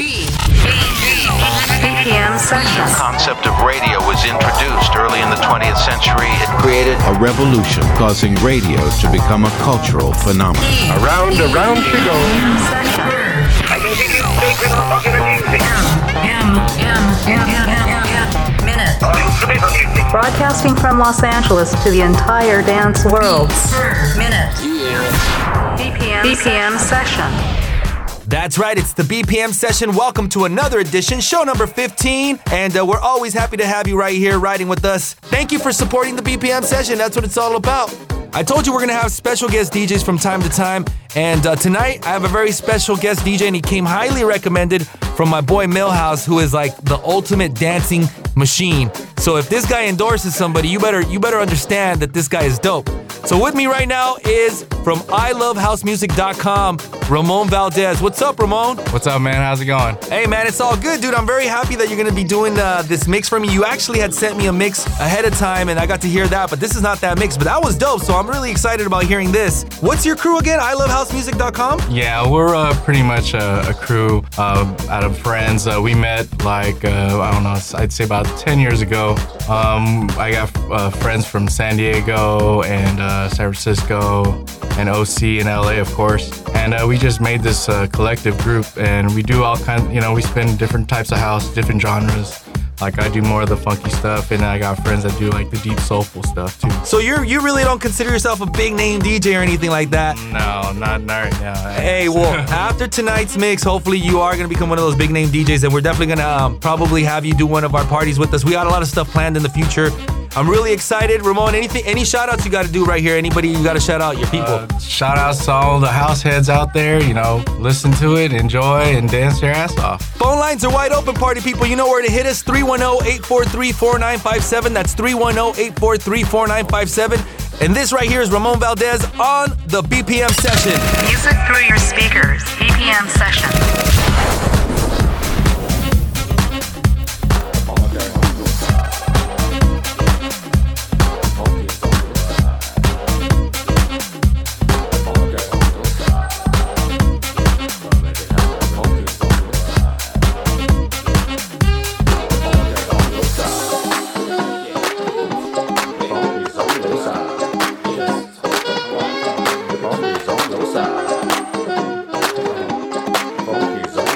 BPM Session. The concept of radio was introduced early in the 20th century. It created a revolution, causing radio to become a cultural phenomenon. Around she goes. I can give you sacred popular music. Minute. Broadcasting from Los Angeles to the entire dance world. Minute. BPM Session. That's right, it's the BPM Session. Welcome to another edition, show number 15. And we're always happy to have you right here riding with us. Thank you for supporting the BPM Session. That's what it's all about. I told you we're going to have special guest DJs from time to time. And tonight, I have a very special guest DJ, and he came highly recommended from my boy Millhouse, who is like the ultimate dancing machine. So if this guy endorses somebody, you better understand that this guy is dope. So with me right now is from ilovehousemusic.com, Ramon Valdez. What's up, Ramon? What's up, man? How's it going? Hey, man, it's all good, dude. I'm very happy that you're going to be doing this mix for me. You actually had sent me a mix ahead of time, and I got to hear that, but this is not that mix. But that was dope, so I'm really excited about hearing this. What's your crew again? ilovehousemusic.com? Yeah, we're pretty much a crew out of friends. We met like, I don't know, I'd say about 10 years ago. I got friends from San Diego and San Francisco and OC and LA, of course. And we just made this collective group, and we do all kinds, we spin different types of house, different genres. Like, I do more of the funky stuff, and I got friends that do, like, the deep soulful stuff, too. So you really don't consider yourself a big-name DJ or anything like that? No, not right now. Hey, well, after tonight's mix, hopefully you are going to become one of those big-name DJs, and we're definitely going to probably have you do one of our parties with us. We got a lot of stuff planned in the future. I'm really excited. Ramon, any shout-outs you got to do right here? Anybody you got to shout-out, your people? Shout-outs to all the house heads out there. Listen to it, enjoy, and dance your ass off. Phone lines are wide open, party people. You know where to hit us, 310-843-4957. That's 310-843-4957. And this right here is Ramon Valdez on the BPM Session. Music through your speakers. BPM Session. He's on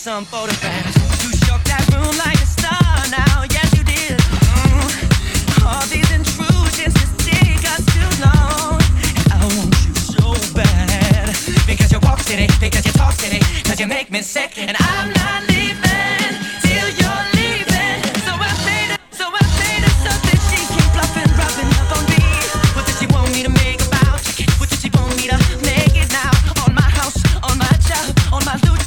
some photographs. You shook that room like a star now, yes you did. All these intrusions just take us too long. And I want you so bad, because you walk city, because you talk city, because you make me sick. And I'm not leaving till you're leaving. So I made her something. She keep bluffing, rubbing up on me. What did she want me to make about? What did she want me to make it now? On my house, on my job, on my loot.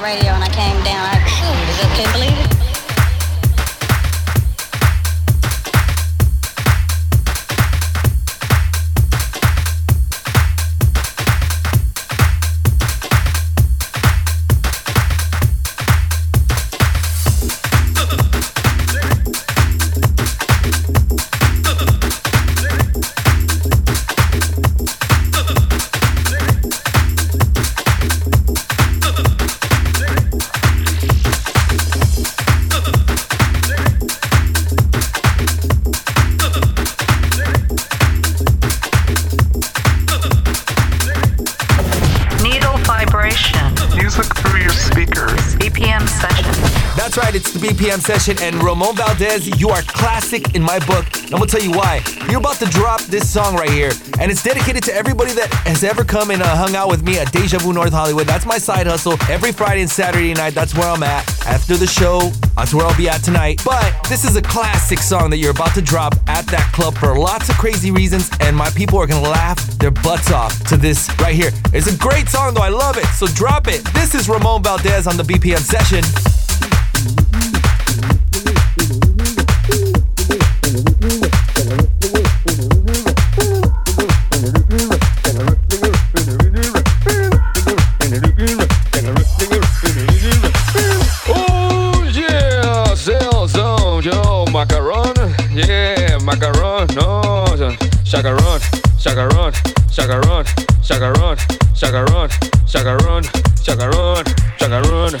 the radio and I came down. I just couldn't believe it. BPM Session and Ramon Valdez, you are classic in my book. I'm gonna tell you why. You're about to drop this song right here, and it's dedicated to everybody that has ever come and hung out with me at Deja Vu North Hollywood. That's my side hustle. Every Friday and Saturday night, that's where I'm at. After the show, that's where I'll be at tonight. But this is a classic song that you're about to drop at that club for lots of crazy reasons, and my people are gonna laugh their butts off to this right here. It's a great song though, I love it, so drop it. This is Ramon Valdez on the BPM Session. Chacarrón, chacarrón, chacarrón, chacarrón, chacarrón, chacarrón, chacarrón, chacarrón.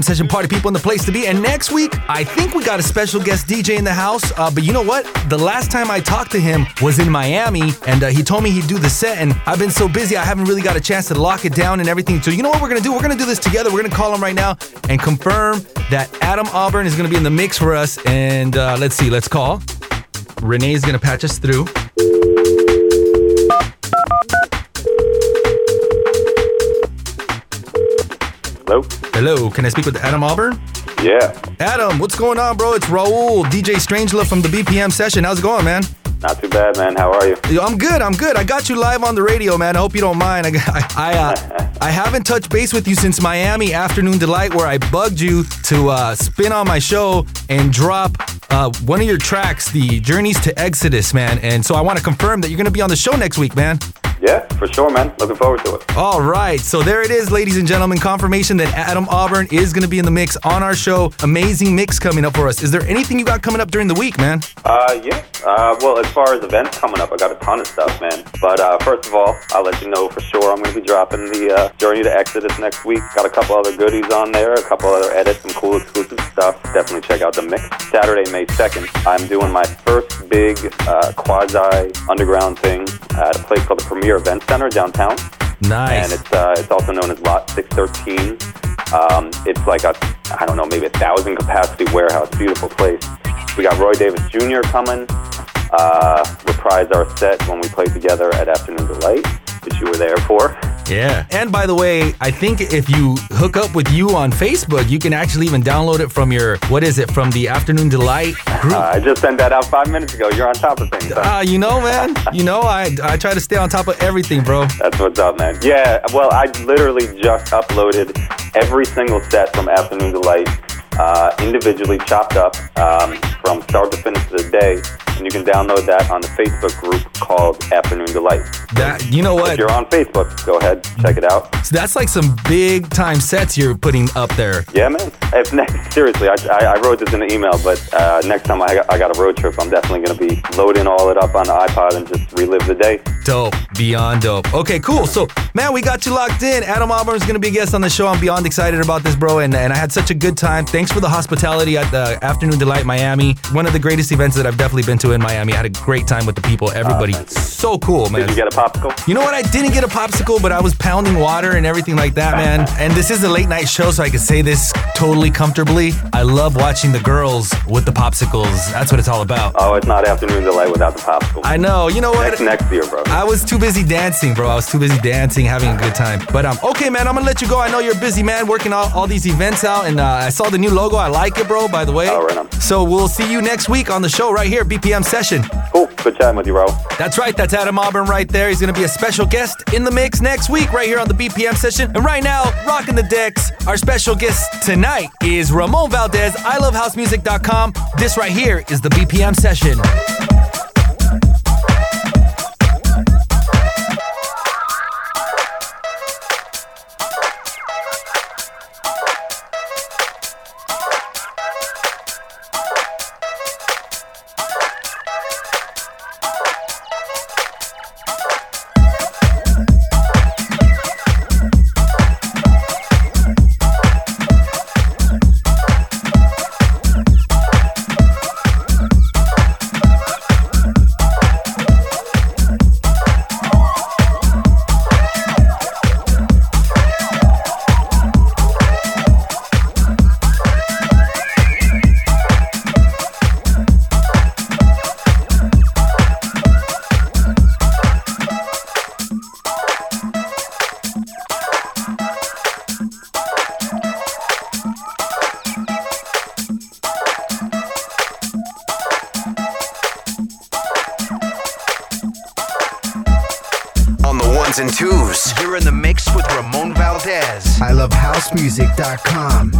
Session party people in the place to be, and next week I think we got a special guest DJ in the house, but you know what, the last time I talked to him was in Miami, and he told me he'd do the set, and I've been so busy I haven't really got a chance to lock it down and everything. So you know what we're gonna do, we're gonna do this together. We're gonna call him right now and confirm that Adam Auburn is gonna be in the mix for us, and let's see, let's call. Renee's gonna patch us through. Hello? Hello, can I speak with Adam Auburn? Yeah. Adam, what's going on, bro? It's Raul, DJ Strangelove from the BPM Session. How's it going, man? Not too bad, man. How are you? I'm good. I got you live on the radio, man. I hope you don't mind. I haven't touched base with you since Miami Afternoon Delight, where I bugged you to spin on my show and drop one of your tracks, the Journeys to Exodus, man. And so I want to confirm that you're going to be on the show next week, man. Yeah, for sure, man. Looking forward to it. All right. So there it is, ladies and gentlemen. Confirmation that Adam Auburn is going to be in the mix on our show. Amazing mix coming up for us. Is there anything you got coming up during the week, man? Yeah. Well, as far as events coming up, I got a ton of stuff, man. But first of all, I'll let you know for sure I'm going to be dropping the Journey to Exodus next week. Got a couple other goodies on there, a couple other edits, some cool exclusive stuff. Definitely check out the mix. Saturday, May 2nd, I'm doing my first big quasi-underground thing at a place called the Premiere Event Center downtown. Nice. And it's also known as Lot 613. It's like maybe 1,000 capacity warehouse. Beautiful place. We got Roy Davis Jr. coming. Reprised our set when we played together at Afternoon Delight, which you were there for. Yeah. And by the way, I think if you hook up with you on Facebook, you can actually even download it from from the Afternoon Delight group. I just sent that out 5 minutes ago. You're on top of things. Man. I try to stay on top of everything, bro. That's what's up, man. Yeah. Well, I literally just uploaded every single set from Afternoon Delight, individually chopped up from start to finish of the day. And you can download that on the Facebook group called Afternoon Delight. You know what? If you're on Facebook, go ahead, check it out. So that's like some big time sets you're putting up there. Yeah, man. Seriously, I wrote this in an email, but next time I got a road trip, I'm definitely going to be loading all it up on the iPod and just relive the day. Dope. Beyond dope. Okay, cool. So, man, we got you locked in. Adam Auburn is going to be a guest on the show. I'm beyond excited about this, bro. And I had such a good time. Thanks for the hospitality at the Afternoon Delight Miami. One of the greatest events that I've definitely been to in Miami. I had a great time with the people. Everybody, so cool, man. Did you get a popsicle? You know what? I didn't get a popsicle, but I was pounding water and everything like that, man. And this is a late night show, so I can say this totally comfortably. I love watching the girls with the popsicles. That's what it's all about. Oh, it's not Afternoon Delight without the popsicle. I know. You know what? Next year, bro. I was too busy dancing, bro. I was too busy dancing, having a good time. But okay, man, I'm going to let you go. I know you're busy, man, working all these events out. And I saw the new logo. I like it, bro, by the way. Oh, right on. So we'll see you next week on the show right here, BPM Session. Cool. Good chatting with you, bro. That's right. That's Adam Auburn right there. He's going to be a special guest in the mix next week right here on the BPM Session. And right now, rocking the decks, our special guest tonight is Ramon Valdez, ilovehousemusic.com. This right here is the BPM Session. And twos. You're in the mix with Ramon Valdez. ilovehousemusic.com.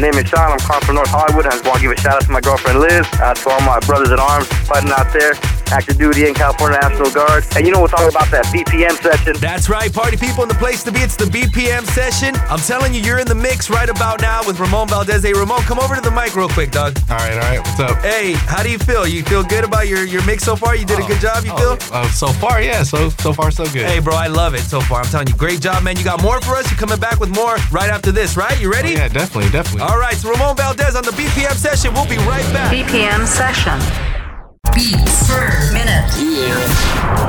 My name is Sean. I'm calling from North Hollywood. I just want to give a shout out to my girlfriend Liz, to all my brothers at arms fighting out there, active duty in California National Guard. And you know what's all about that BPM session. That's right, party people in the place to be. It's the BPM session. I'm telling you, you're in the mix right about now with Ramon Valdez. Hey, Ramon, come over to the mic real quick, dog. All right. What's up? Hey, how do you feel? You feel good about your mix so far? You did a good job, you feel? So far, yeah. So far, so good. Hey, bro, I love it so far. I'm telling you, great job, man. You got more for us. You're coming back with more right after this, right? You ready? Oh, yeah, definitely. All right, so Ramon Valdez on the BPM session. We'll be right back. BPM session. Beats per minute.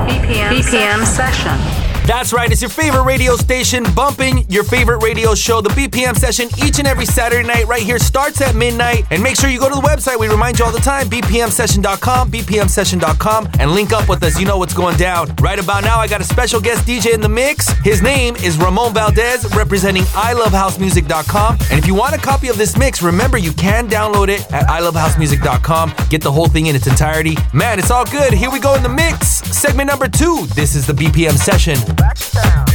BPM session. That's right, it's your favorite radio station bumping your favorite radio show. The BPM session each and every Saturday night right here starts at midnight. And make sure you go to the website. We remind you all the time, bpmsession.com, bpmsession.com, and link up with us. You know what's going down. Right about now, I got a special guest DJ in the mix. His name is Ramon Valdez, representing ilovehousemusic.com. And if you want a copy of this mix, remember you can download it at ilovehousemusic.com. Get the whole thing in its entirety. Man, it's all good. Here we go in the mix. Segment number 2. This is the BPM session. Back down.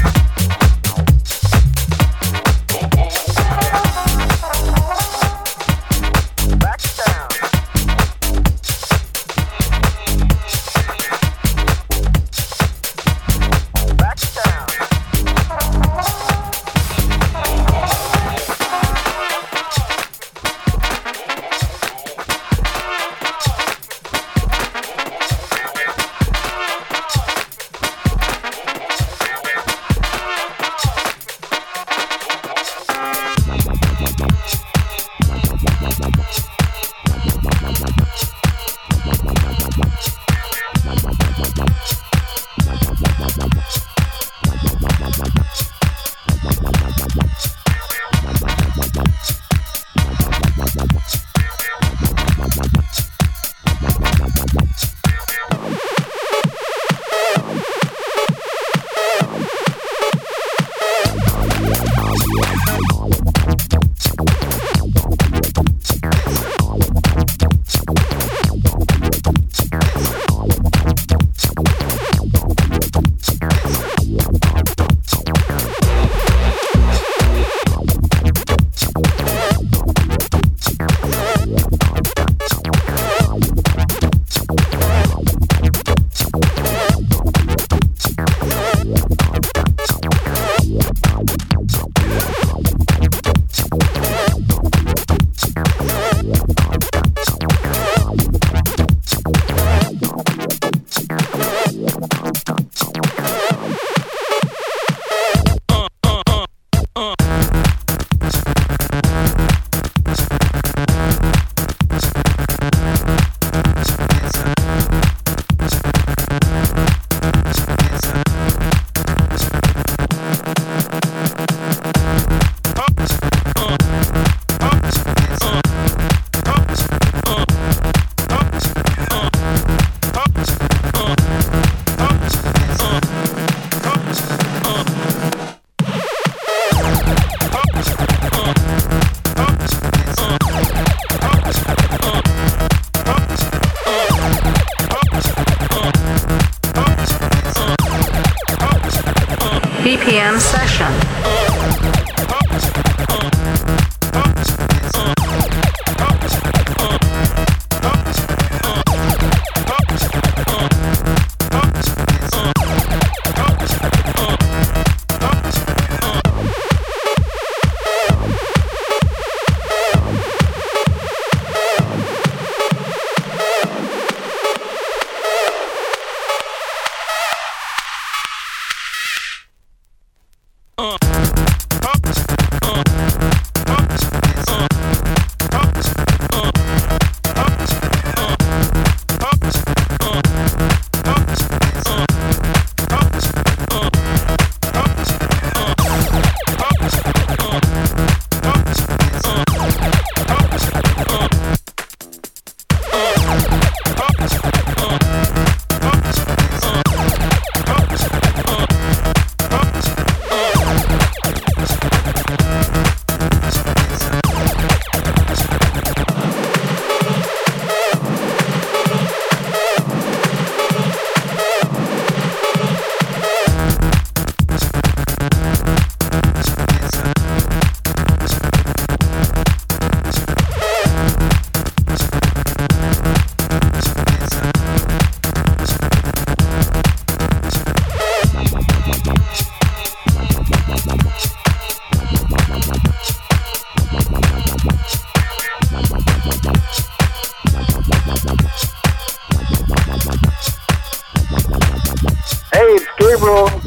BPM session.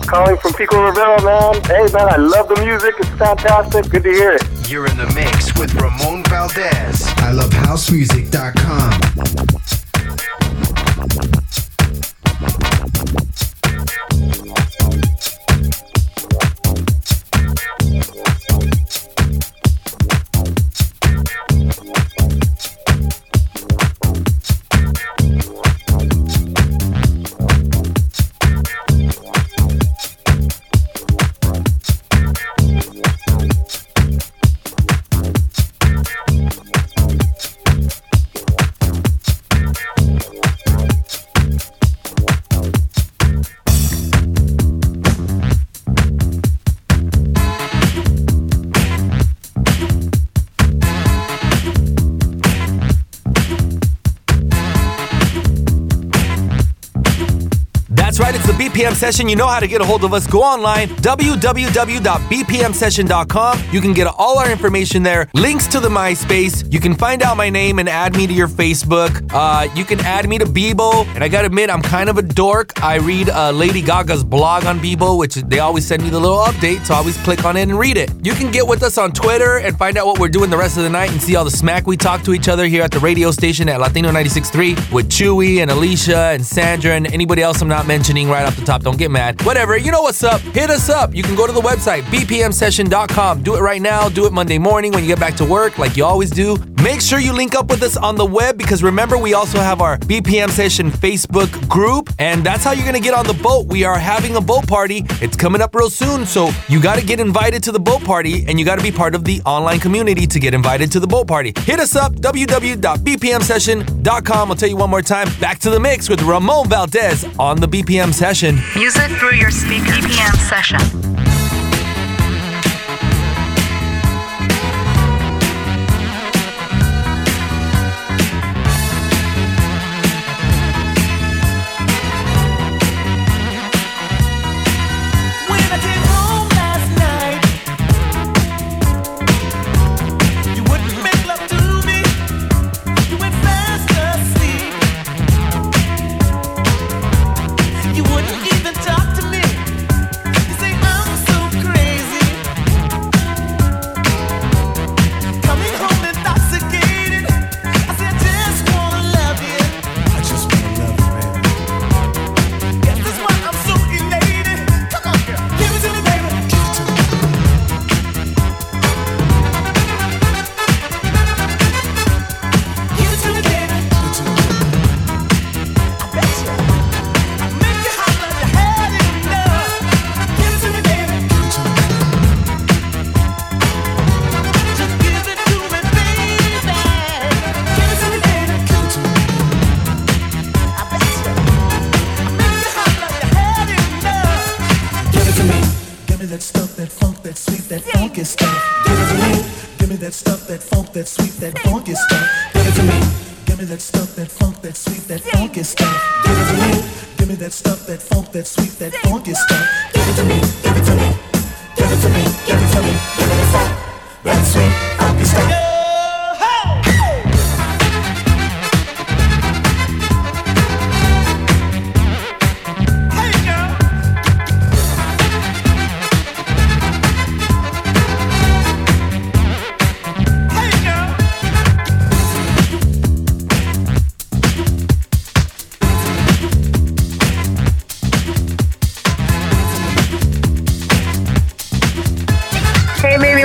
Calling from Pico Rivera, man. Hey, man, I love the music. It's fantastic. Good to hear it. You're in the mix with Ramon Valdez. ilovehousemusic.com. BPM Session, you know how to get a hold of us. Go online, www.bpmsession.com. You can get all our information there. Links to the MySpace. You can find out my name and add me to your Facebook. You can add me to Bebo. And I gotta admit, I'm kind of a dork. I read Lady Gaga's blog on Bebo, which they always send me the little update, so I always click on it and read it. You can get with us on Twitter and find out what we're doing the rest of the night and see all the smack we talk to each other here at the radio station at Latino 96.3 with Chewy and Alicia and Sandra and anybody else I'm not mentioning right off the top. Don't get mad. Whatever. You know what's up. Hit us up. You can go to the website, bpmsession.com. Do it right now. Do it Monday morning when you get back to work like you always do. Make sure you link up with us on the web because remember, we also have our BPM Session Facebook group, and that's how you're going to get on the boat. We are having a boat party. It's coming up real soon, so you got to get invited to the boat party, and you got to be part of the online community to get invited to the boat party. Hit us up, www.bpmsession.com. I'll tell you one more time. Back to the mix with Ramon Valdez on the BPM Session. Use it through your speaker. BPM Session.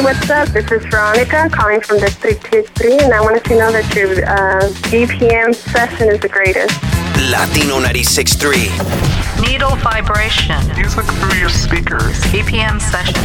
What's up? This is Veronica calling from District 23, and I wanted to know that your BPM session is the greatest. Latino 96.3. Needle vibration. Music through your speakers. BPM session.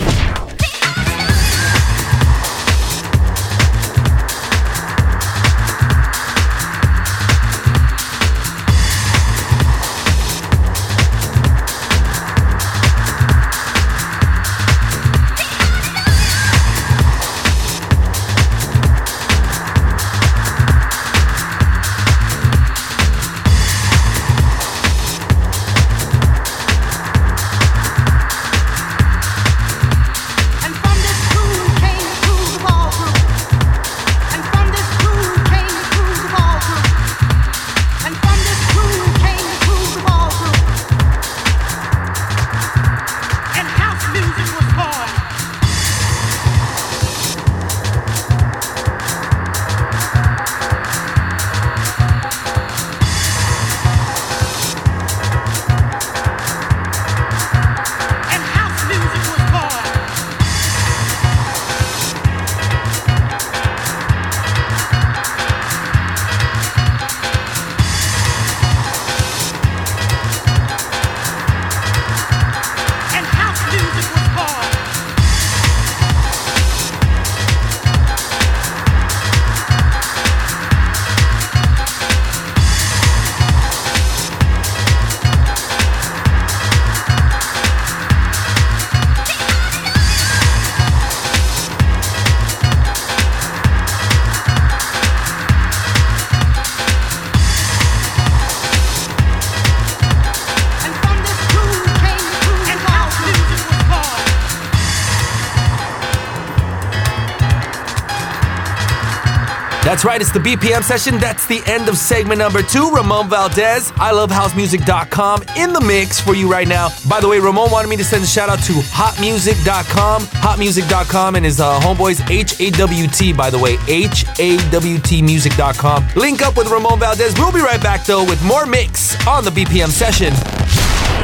That's right, it's the BPM session. That's the end of segment number 2. Ramon Valdez, ilovehousemusic.com, in the mix for you right now. By the way, Ramon wanted me to send a shout out to hotmusic.com. Hotmusic.com and his homeboys HAWT, by the way, HAWTmusic.com. Link up with Ramon Valdez. We'll be right back, though, with more mix on the BPM session.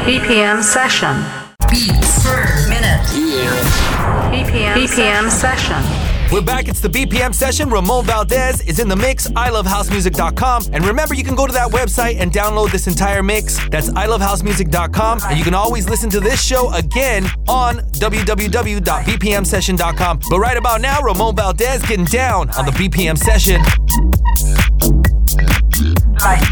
BPM session. Beats per minute. BPM session. We're back. It's the BPM session. Ramon Valdez is in the mix. ilovehousemusic.com. And remember, you can go to that website and download this entire mix. That's ilovehousemusic.com. And you can always listen to this show again on www.bpmsession.com. But right about now, Ramon Valdez getting down on the BPM session. Like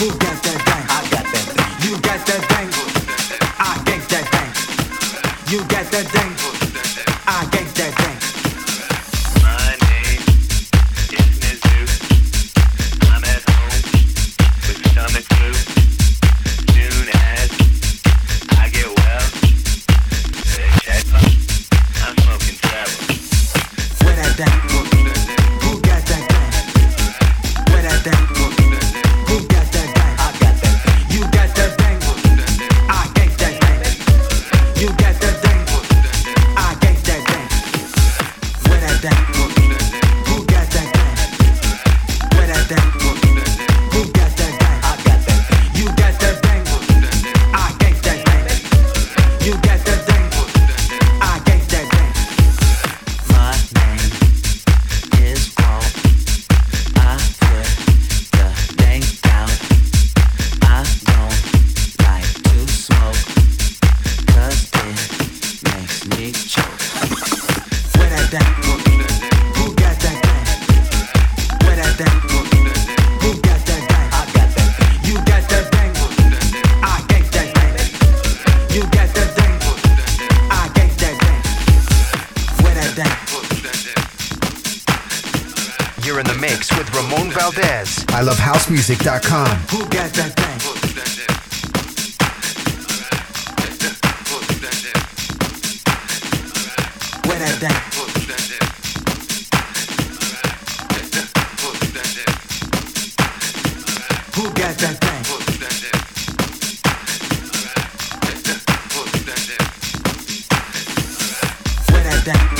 Who got that thing? I got that thing. You got that thing? I got that thing. You got that thing? I got that thing. My name is Mizzou. I'm at home with stomach flu. Soon as I get well, I'm smoking travel. Where that thing? Who got that thing? Where that thing? ilovehousemusic.com. Who got that thing? Where that thing? Who got that thing? Where that thing?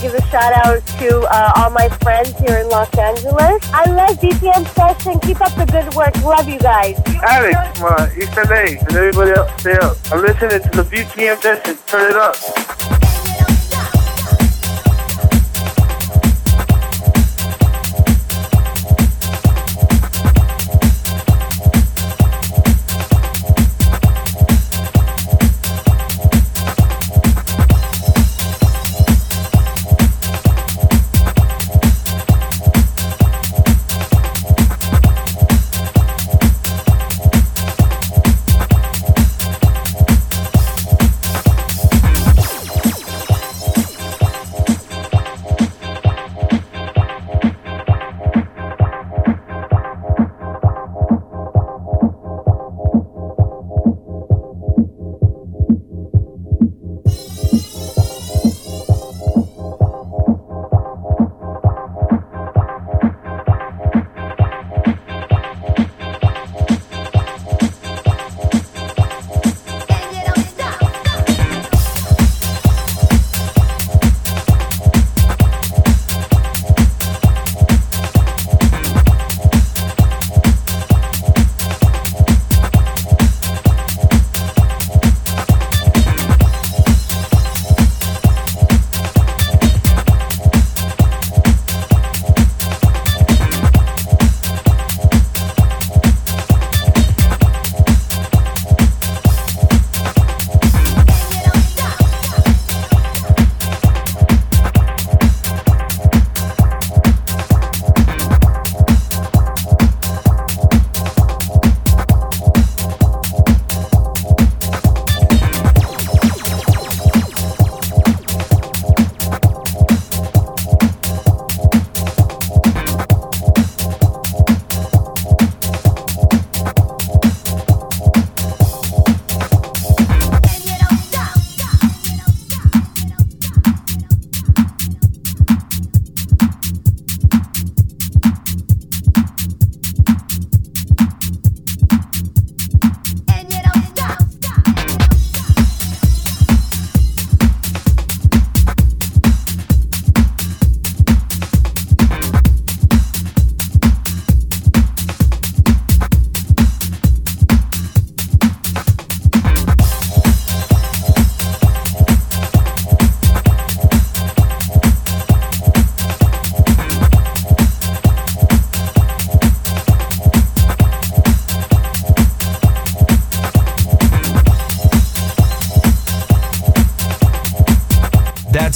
to give a shout out to all my friends here in Los Angeles. I love BPM Session. Keep up the good work. Love you guys. Alex, from East LA, and everybody else, stay up. I'm listening to the BPM Session. Turn it up.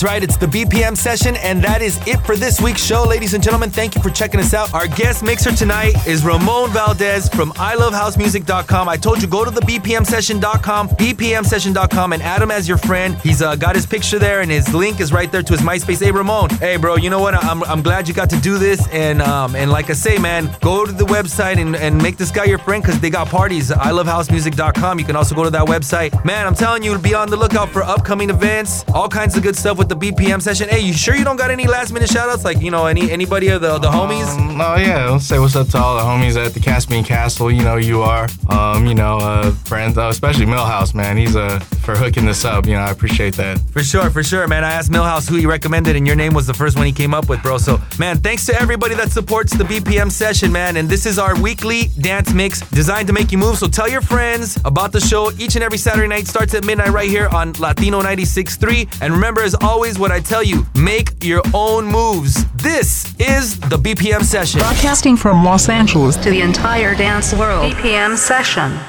Right, it's the BPM Session, and that is it for this week's show, ladies and gentlemen. Thank you for checking us out. Our guest mixer tonight is Ramon Valdez from ilovehousemusic.com. I told you, go to the bpmsession.com, bpmsession.com, and add him as your friend. He's got his picture there, and his link is right there to his MySpace. Hey, Ramon. Hey, bro, you know what? I'm glad you got to do this, and like I say, man, go to the website and make this guy your friend, because they got parties. ilovehousemusic.com. You can also go to that website. Man, I'm telling you, be on the lookout for upcoming events, all kinds of good stuff with the BPM Session. Hey, you sure you don't got any last minute shout outs? Like, you know, anybody of the homies? Oh yeah, let's say what's up to all the homies at the Caspian Castle. You know, you are, friends, especially Millhouse, man. He's for hooking this up. You know, I appreciate that. For sure, man. I asked Millhouse who he recommended, and your name was the first one he came up with, bro. So, man, thanks to everybody that supports the BPM Session, man. And this is our weekly dance mix designed to make you move. So tell your friends about the show each and every Saturday night. Starts at midnight right here on Latino 96.3. And remember, as always, what I tell you, make your own moves. This is the BPM Session. Broadcasting from Los Angeles to the entire dance world. BPM Session.